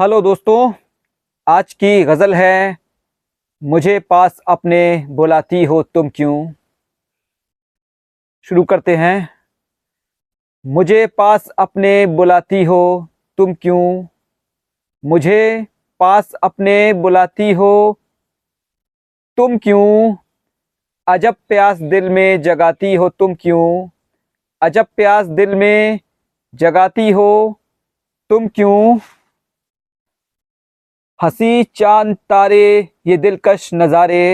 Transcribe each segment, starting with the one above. Hello दोस्तों, आज की गज़ल है मुझे पास अपने बुलाती हो तुम क्यों। शुरू करते हैं। मुझे पास अपने बुलाती हो तुम क्यों, मुझे पास अपने बुलाती हो तुम क्यों, अजब प्यास दिल में जगाती हो तुम क्यों, अजब प्यास दिल में जगाती हो तुम क्यों। हंसी चांद तारे ये दिलकश नज़ारे,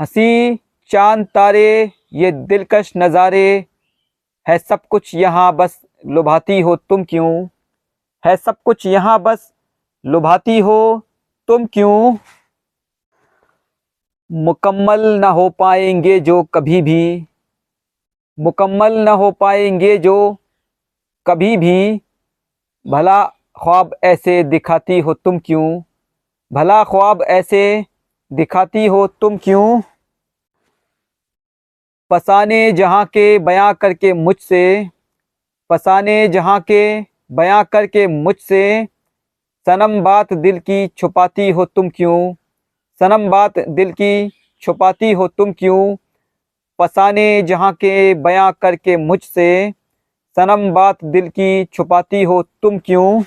हंसी चांद तारे ये दिलकश नज़ारे, है सब कुछ यहाँ बस लुभाती हो तुम क्यों, है सब कुछ यहाँ बस लुभाती हो तुम क्यों। मुकम्मल ना हो पाएंगे जो कभी भी, मुकम्मल ना हो पाएंगे जो कभी भी, भला ख्वाब ऐसे दिखाती हो तुम क्यों, भला ख्वाब ऐसे दिखाती हो तुम क्यों। फसाने जहाँ के बयां करके मुझसे, फसाने जहाँ के बयां करके मुझसे, सनम बात दिल की छुपाती हो तुम क्यों, सनम बात दिल की छुपाती हो तुम क्यों। फसाने जहाँ के बयां करके मुझसे, सनम बात दिल की छुपाती हो तुम क्यों।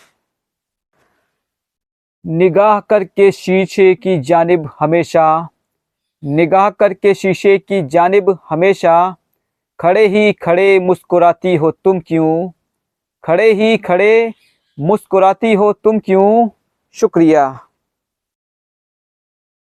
निगाह करके शीशे की जानिब हमेशा, निगाह करके शीशे की जानिब हमेशा, खड़े ही खड़े मुस्कुराती हो तुम क्यों, खड़े ही खड़े मुस्कुराती हो तुम क्यों। शुक्रिया।